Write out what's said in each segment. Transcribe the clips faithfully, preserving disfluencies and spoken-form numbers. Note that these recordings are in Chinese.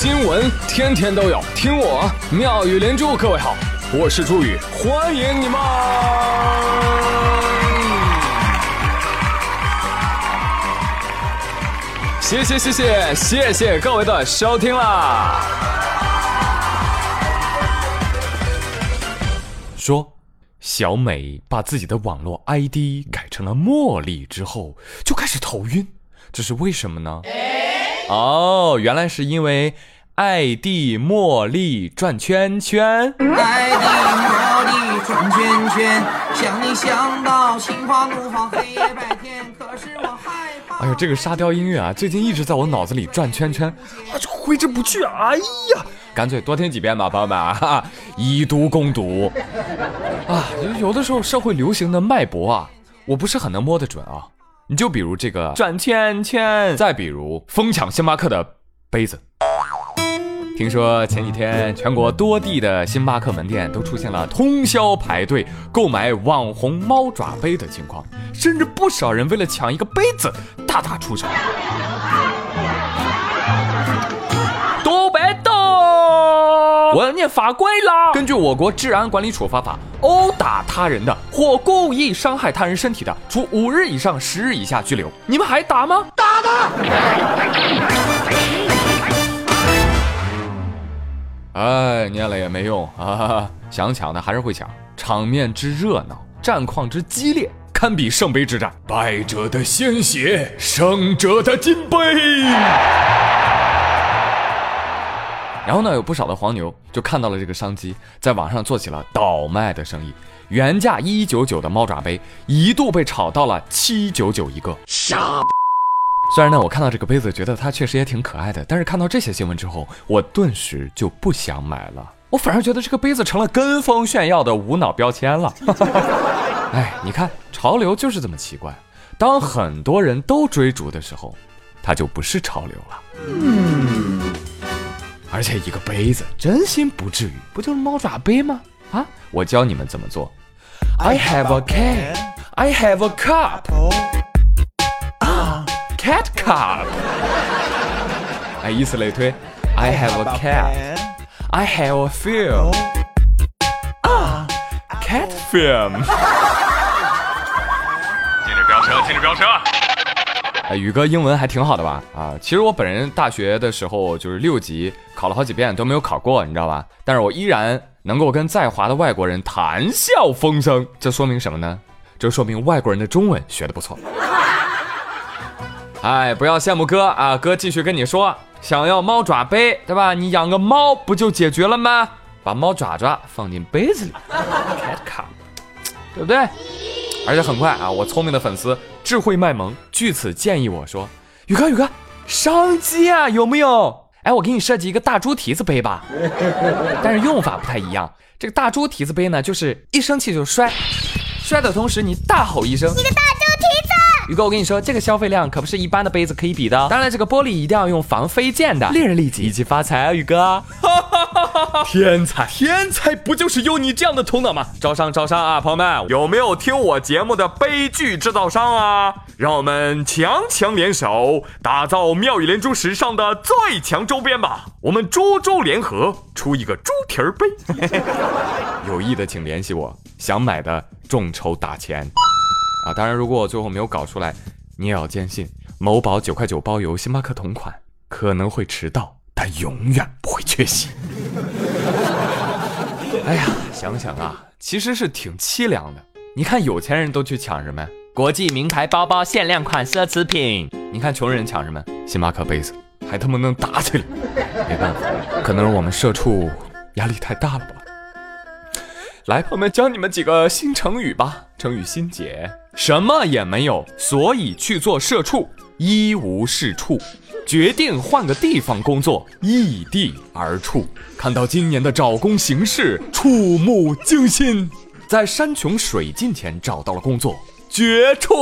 新闻天天都有，听我妙语连珠。各位好，我是朱宇，欢迎你们！谢谢谢谢谢谢各位的收听啦！说，小美把自己的网络 I D 改成了茉莉之后，就开始头晕，这是为什么呢？哦，原来是因为爱地茉莉转圈圈，爱地茉莉转圈圈，想你想到心花怒放，黑夜白天，可是我害怕。哎呀，这个沙雕音乐啊，最近一直在我脑子里转圈圈，啊，这挥之不去。哎呀，干脆多听几遍吧，朋友们啊，以毒攻毒。啊，有的时候社会流行的脉搏啊，我不是很能摸得准啊。你就比如这个转圈圈，再比如疯抢星巴克的杯子。听说前几天全国多地的星巴克门店都出现了通宵排队购买网红猫爪杯的情况，甚至不少人为了抢一个杯子大打出手。都别动，我要念法规了。根据我国治安管理处罚法，殴打他人的或故意伤害他人身体的，处五日以上十日以下拘留。你们还打吗？打他！哎，念了也没用啊！想抢的还是会抢，场面之热闹，战况之激烈，堪比圣杯之战。败者的鲜血，胜者的金杯。然后呢，有不少的黄牛就看到了这个商机，在网上做起了倒卖的生意。原价一九九的猫爪杯一度被炒到了七九九一个。傻。虽然呢，我看到这个杯子觉得它确实也挺可爱的，但是看到这些新闻之后，我顿时就不想买了。我反而觉得这个杯子成了跟风炫耀的无脑标签了。哎，你看，潮流就是这么奇怪。当很多人都追逐的时候，它就不是潮流了。嗯，而且一个杯子，真心不至于，不就是猫爪杯吗？啊，我教你们怎么做。I have a cat, I have a cup, ah, cat cup. 哎，以此类推。I have a cat, I have a film, ah, cat film. 禁止飙车，禁止飙车。哎，宇哥英文还挺好的吧？啊，其实我本人大学的时候就是六级，考了好几遍都没有考过，你知道吧？但是我依然能够跟在华的外国人谈笑风生，这说明什么呢？这说明外国人的中文学得不错。哎，不要羡慕哥啊，哥继续跟你说，想要猫爪杯，对吧？你养个猫不就解决了吗？把猫爪爪放进杯子里，cat cup，对不对？而且很快啊，我聪明的粉丝智慧卖萌据此建议我说，宇哥宇哥，商机啊，有没有？哎，我给你设计一个大猪蹄子杯吧。但是用法不太一样，这个大猪蹄子杯呢，就是一生气就摔，摔的同时你大吼一声，你个大猪蹄子！宇哥，我跟你说，这个消费量可不是一般的杯子可以比的。当然这个玻璃一定要用防飞溅的，令人利己，一起发财啊，宇哥。天才，天才不就是有你这样的头脑吗？招商招商啊，朋友们，有没有听我节目的悲剧制造商啊？让我们强强联手，打造妙语连珠时尚的最强周边吧！我们猪猪联合出一个猪蹄儿杯。有意的请联系我，想买的众筹打钱啊！当然，如果我最后没有搞出来，你也要坚信，某宝九块九包邮，星巴克同款，可能会迟到，但永远不会缺席。哎呀，想想啊，其实是挺凄凉的。你看有钱人都去抢什么？国际名牌包包、限量款奢侈品。你看穷人抢什么？星巴克杯子，还他妈能打起来。没办法，可能是我们社畜压力太大了吧。来，朋友们，教你们几个新成语吧。成语新解：什么也没有，所以去做社畜，一无是处。决定换个地方工作，异地而处。看到今年的找工形势，触目惊心。在山穷水尽前找到了工作，绝处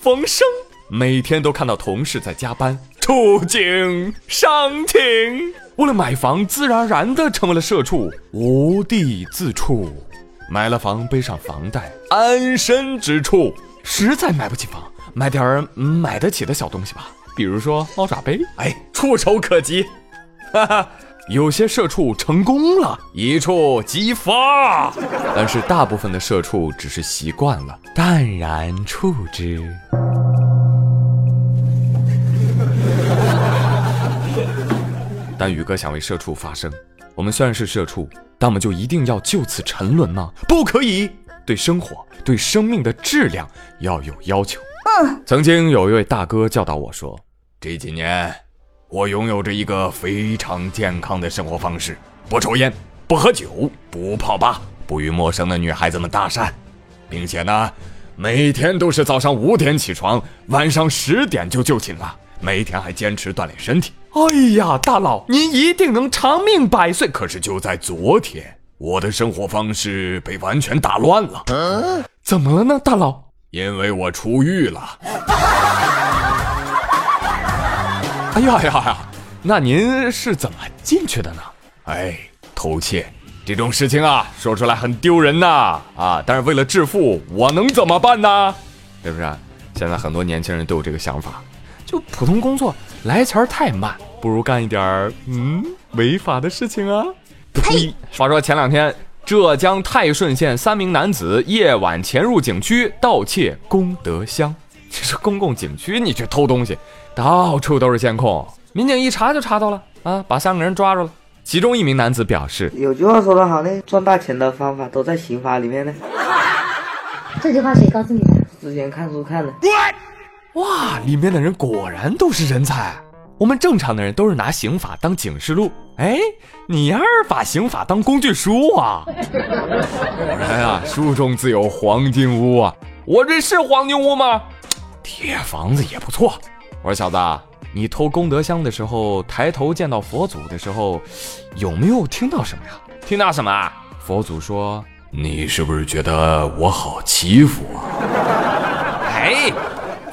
逢生。每天都看到同事在加班，触景伤情。为了买房，自然而然地成为了社畜，无地自处。买了房，背上房贷，安身之处。实在买不起房，买点儿买得起的小东西吧。比如说猫爪杯，哎，触手可及。哈哈，有些社畜成功了，一触即发，但是大部分的社畜只是习惯了，淡然处之。但宇哥想为社畜发声，我们虽然是社畜，但我们就一定要就此沉沦吗？不可以，对生活对生命的质量要有要求。嗯，曾经有一位大哥教导我说，这几年我拥有着一个非常健康的生活方式，不抽烟，不喝酒，不泡吧，不与陌生的女孩子们搭讪，并且呢每天都是早上五点起床，晚上十点就就寝了，每天还坚持锻炼身体。哎呀，大佬，您一定能长命百岁。可是就在昨天，我的生活方式被完全打乱了。啊、怎么了呢，大佬？因为我出狱了。哎呀呀呀，那您是怎么进去的呢？哎，偷窃这种事情啊，说出来很丢人呐。啊，但是为了致富，我能怎么办呢？是不是？现在很多年轻人都有这个想法。就普通工作来钱太慢，不如干一点嗯违法的事情啊！呸！话说前两天，浙江泰顺县三名男子夜晚潜入景区盗窃功德箱。这是公共景区，你去偷东西，到处都是监控，民警一查就查到了啊，把三个人抓住了。其中一名男子表示：“有句话说得好呢，赚大钱的方法都在刑法里面呢。”这句话谁告诉你的？之前看书看的。哇，里面的人果然都是人才。我们正常的人都是拿刑法当警示录，哎，你要是把刑法当工具书啊！果然啊，书中自有黄金屋啊！我这是黄金屋吗？铁房子也不错。我说小子，你偷功德箱的时候，抬头见到佛祖的时候，有没有听到什么呀？听到什么？佛祖说：“你是不是觉得我好欺负啊？”哎。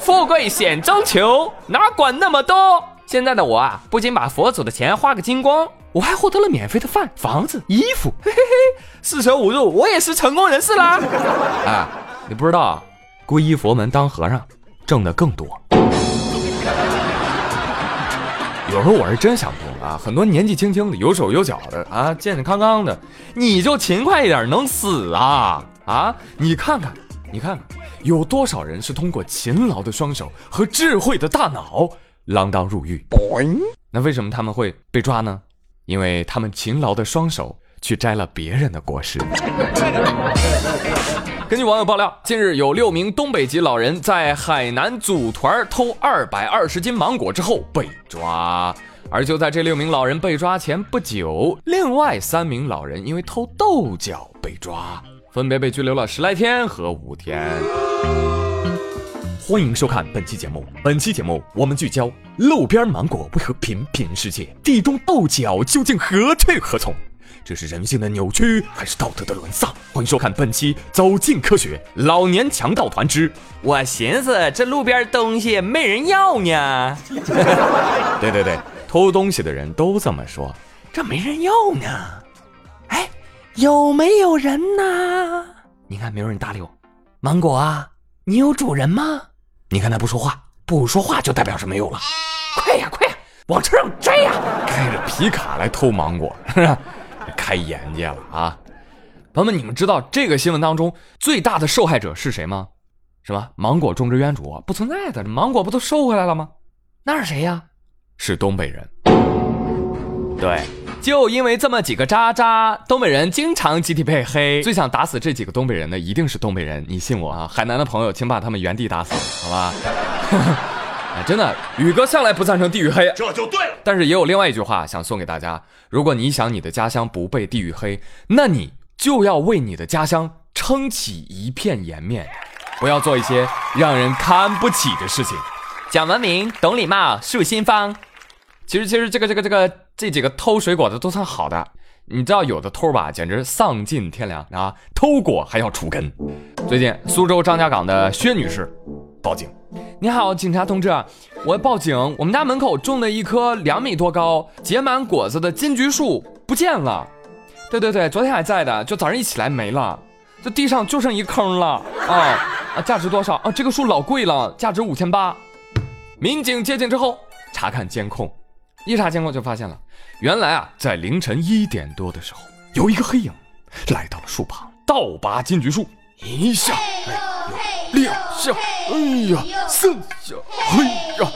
富贵险中求，哪管那么多。现在的我啊，不仅把佛祖的钱花个精光，我还获得了免费的饭、房子、衣服，嘿嘿嘿，四舍五入我也是成功人士啦。啊，你不知道，皈依佛门当和尚挣的更多。有时候我是真想不通啊，很多年纪轻轻的有手有脚的啊，健健康康的，你就勤快一点能死啊啊！你看看你看看，有多少人是通过勤劳的双手和智慧的大脑锒铛入狱？那为什么他们会被抓呢？因为他们勤劳的双手去摘了别人的果实。根据网友爆料，近日有六名东北籍老人在海南组团偷二百二十斤芒果之后被抓。而就在这六名老人被抓前不久，另外三名老人因为偷豆角被抓，分别被拘留了十来天和五天。欢迎收看本期节目。本期节目我们聚焦路边芒果为何频频世界，地中豆角究竟何去何从？这是人性的扭曲，还是道德的沦丧？欢迎收看本期《走进科学老年强盗团之》。我寻思这路边东西没人要呢。对对对，偷东西的人都这么说，这没人要呢。哎。有没有人呐？你看没有人搭理我。芒果啊，你有主人吗？你看他不说话，不说话就代表是没有了。快呀快呀，往车上摘呀！开着皮卡来偷芒果，呵呵，开眼界了啊！朋友们，你们知道这个新闻当中最大的受害者是谁吗？什么芒果种植园主不存在的，芒果不都收回来了吗？那是谁呀？是东北人。对。就因为这么几个渣渣，东北人经常集体被黑。最想打死这几个东北人的一定是东北人，你信我啊！海南的朋友，请把他们原地打死，好吧？啊、真的，宇哥向来不赞成地域黑，这就对了。但是也有另外一句话想送给大家：如果你想你的家乡不被地域黑，那你就要为你的家乡撑起一片颜面，不要做一些让人看不起的事情。讲文明，懂礼貌，树新芳。其实，其实这个这个这个。这个这几个偷水果的都算好的，你知道有的偷吧，简直丧尽天良啊！偷果还要除根。最近，苏州张家港的薛女士报警：“你好，警察同志，我报警，我们家门口种的一棵两米多高、结满果子的金桔树不见了。对对对，昨天还在的，就早上一起来没了，这地上就剩一坑了啊啊！价值多少啊？这个树老贵了，价值五千八。”民警接警之后查看监控。一查监控就发现了，原来啊，在凌晨一点多的时候，有一个黑影来到了树旁，倒拔金桔树，一下，两下，哎呀，三下，哎呀，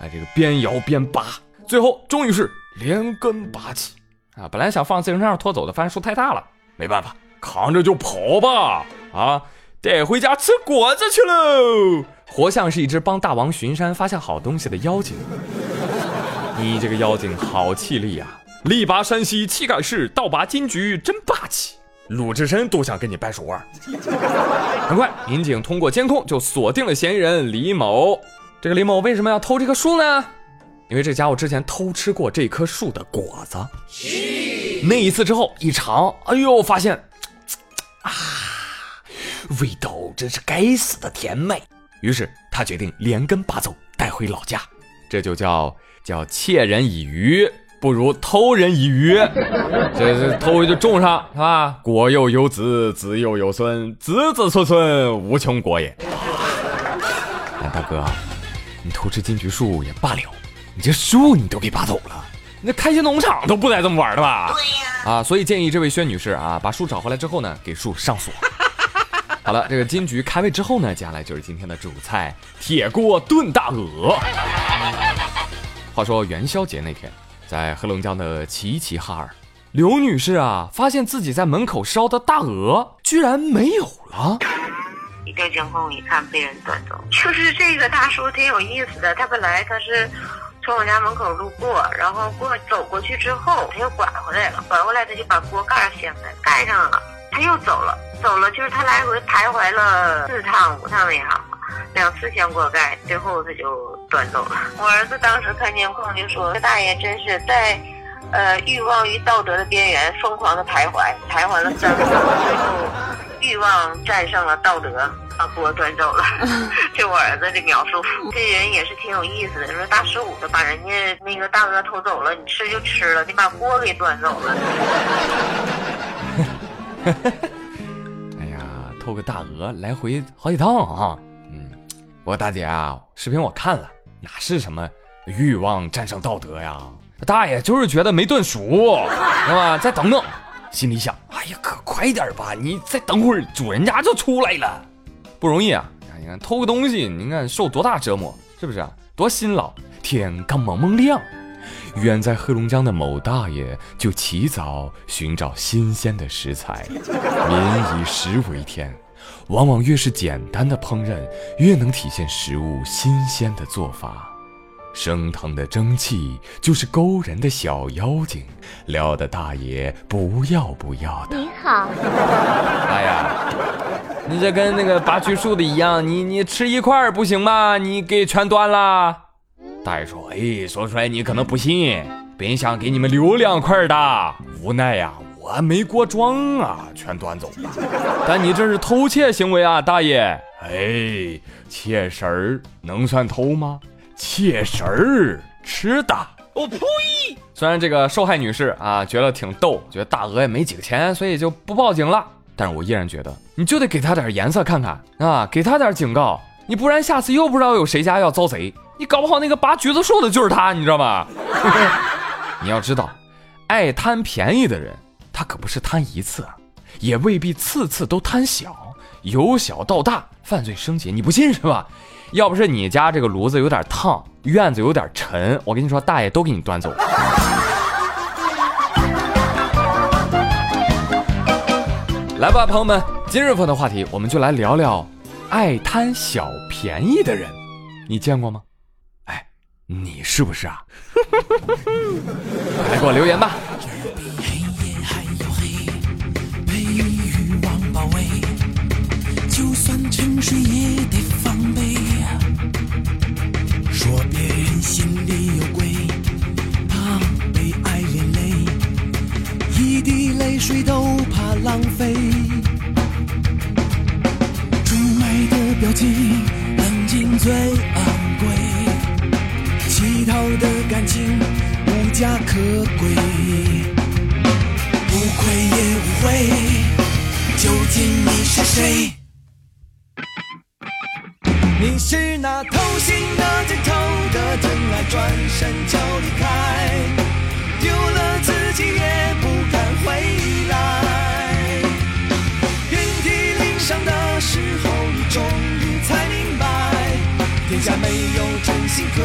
哎，这个边摇边拔，最后终于是连根拔起。啊，本来想放自行车上拖走的，发现树太大了，没办法，扛着就跑吧，啊，带回家吃果子去喽。活像是一只帮大王巡山发现好东西的妖精。你这个妖精好气力啊，力拔山兮气盖世，倒拔金桔真霸气，鲁智深都想跟你掰手腕。很快民警通过监控就锁定了嫌疑人李某。这个李某为什么要偷这棵树呢？因为这家伙之前偷吃过这棵树的果子，那一次之后一尝，哎呦，发现啊，味道真是该死的甜美，于是他决定连根拔走带回老家。这就叫叫窃人以渔，不如偷人以渔。这是偷回就种上，是吧？果又有子，子又有孙，子子孙孙无穷国也。但大哥，你偷吃金桔树也罢了，你这树你都给拔走了，你这开心农场都不带这么玩的吧？对呀。啊，所以建议这位薛女士啊，把树找回来之后呢，给树上锁。好了，这个金桔开胃之后呢，接下来就是今天的主菜——铁锅炖大鹅。话说元宵节那天，在黑龙江的齐齐哈尔，刘女士啊，发现自己在门口烧的大鹅居然没有了。一对监控一看，被人端走。就是这个大叔挺有意思的，他本来他是从我家门口路过，然后过走过去之后，他又拐回来了，拐回来他就把锅盖掀开，盖上了，他又走了。走了，就是他来回徘徊了四趟五趟那行吧，两次掀锅盖，最后他就端走了。我儿子当时看监控就说：“这大爷真是在，呃，欲望与道德的边缘疯狂的徘徊，徘徊了三趟，最后欲望战胜了道德，把锅端走了。”这我儿子这描述，这人也是挺有意思的。说大十五的把人家那个大鹅偷走了，你吃就吃了，你把锅给端走了。偷个大鹅来回好几趟啊，嗯，不过大姐啊，视频我看了，哪是什么欲望战胜道德呀？大爷就是觉得没炖熟，是吧？再等等，心里想，哎呀，可快点吧，你再等会儿，主人家就出来了，不容易啊！你看偷个东西，你看受多大折磨，是不是啊？多辛劳！天刚蒙蒙亮，远在黑龙江的某大爷就起早寻找新鲜的食材。民以食为天，往往越是简单的烹饪，越能体现食物新鲜的做法。升腾的蒸汽就是勾人的小妖精，撩得大爷不要不要的。你好，哎呀，你这跟那个拔橘树的一样，你你吃一块不行吗？你给全端了。大爷说：“哎，说出来你可能不信，本想给你们留两块的，无奈呀、啊，我没锅装啊，全端走了。但你这是偷窃行为啊，大爷！哎，窃食儿能算偷吗？窃食儿吃的，我呸！虽然这个受害女士啊，觉得挺逗，觉得大鹅也没几个钱，所以就不报警了。但是我依然觉得，你就得给他点颜色看看啊，给他点警告，你不然下次又不知道有谁家要遭贼。”你搞不好那个拔橘子树的就是他，你知道吗？你要知道，爱贪便宜的人，他可不是贪一次啊，也未必次次都贪小。由小到大，犯罪升级，你不信是吧？要不是你家这个炉子有点烫，院子有点沉，我跟你说，大爷都给你端走了。来吧，朋友们，今日份的话题，我们就来聊聊爱贪小便宜的人，你见过吗？你是不是啊？来给我留言吧。的感情无家可归，不愧也无悔，究竟你是谁？你是那偷心的、最偷的真爱，转身就。转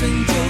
身就